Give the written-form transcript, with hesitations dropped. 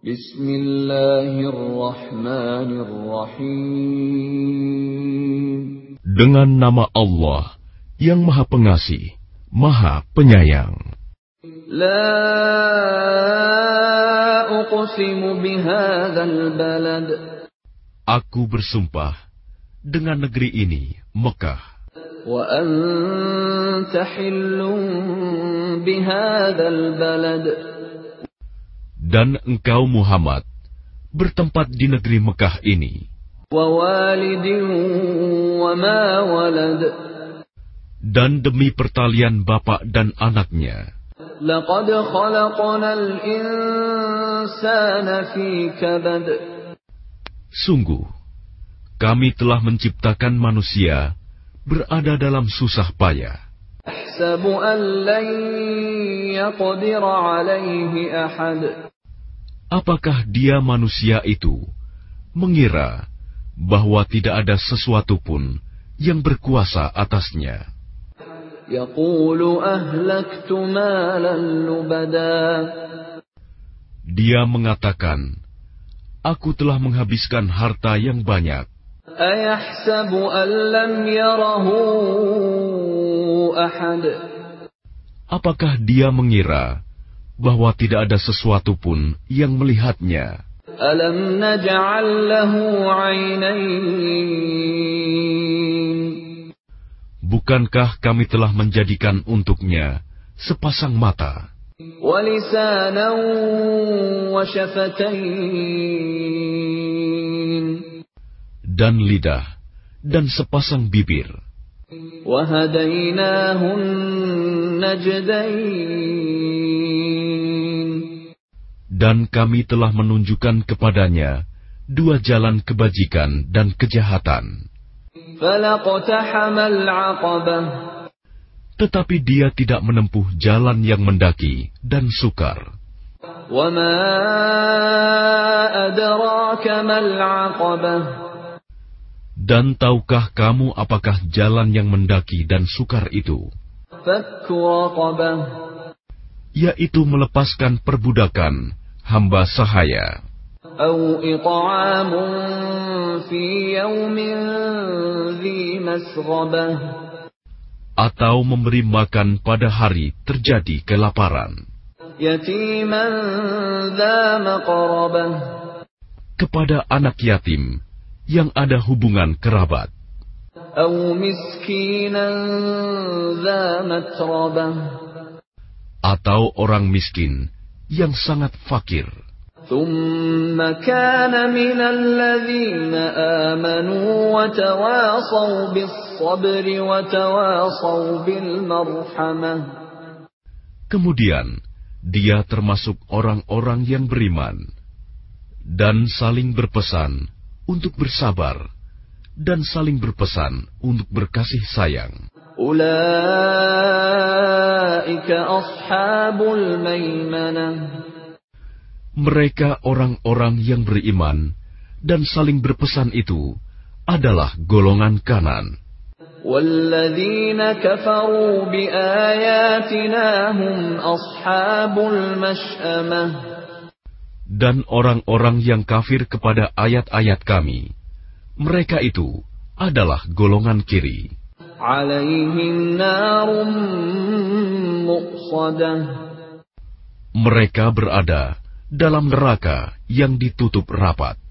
Bismillahirrahmanirrahim. Dengan nama Allah yang Maha Pengasih, Maha Penyayang. La uqsimu bihadzal balad. Aku bersumpah dengan negeri ini, Mekah. Wa anta hillun bihadzal balad. Dan engkau Muhammad bertempat di negeri Mekah ini. Dan demi pertalian bapak dan anaknya. Sungguh, kami telah menciptakan manusia berada dalam susah payah. Apakah dia manusia itu mengira bahwa tidak ada sesuatu pun yang berkuasa atasnya? Dia mengatakan, aku telah menghabiskan harta yang banyak. Apakah dia mengira bahwa tidak ada sesuatu pun yang melihatnya? Alam naj'al lahu 'ainain. Bukankah kami telah menjadikan untuknya sepasang mata? Wa lisanan wa syafatain. Dan lidah dan sepasang bibir. Dan kami telah menunjukkan kepadanya dua jalan kebajikan dan kejahatan. Tetapi dia tidak menempuh jalan yang mendaki dan sukar. Dan tahukah kamu apakah jalan yang mendaki dan sukar itu? Yaitu melepaskan perbudakan hamba sahaya. Atau memberi makan pada hari terjadi kelaparan. Kepada anak yatim yang ada hubungan kerabat, atau orang miskin yang sangat fakir, kemudian dia termasuk orang-orang yang beriman dan saling berpesan untuk bersabar, dan saling berpesan untuk berkasih sayang. Ulaika ashabul maimanah. Mereka orang-orang yang beriman, dan saling berpesan itu adalah golongan kanan. Walladzina kafaru biayatina hum ashabul masyamah. Dan orang-orang yang kafir kepada ayat-ayat kami, mereka itu adalah golongan kiri. Mereka berada dalam neraka yang ditutup rapat.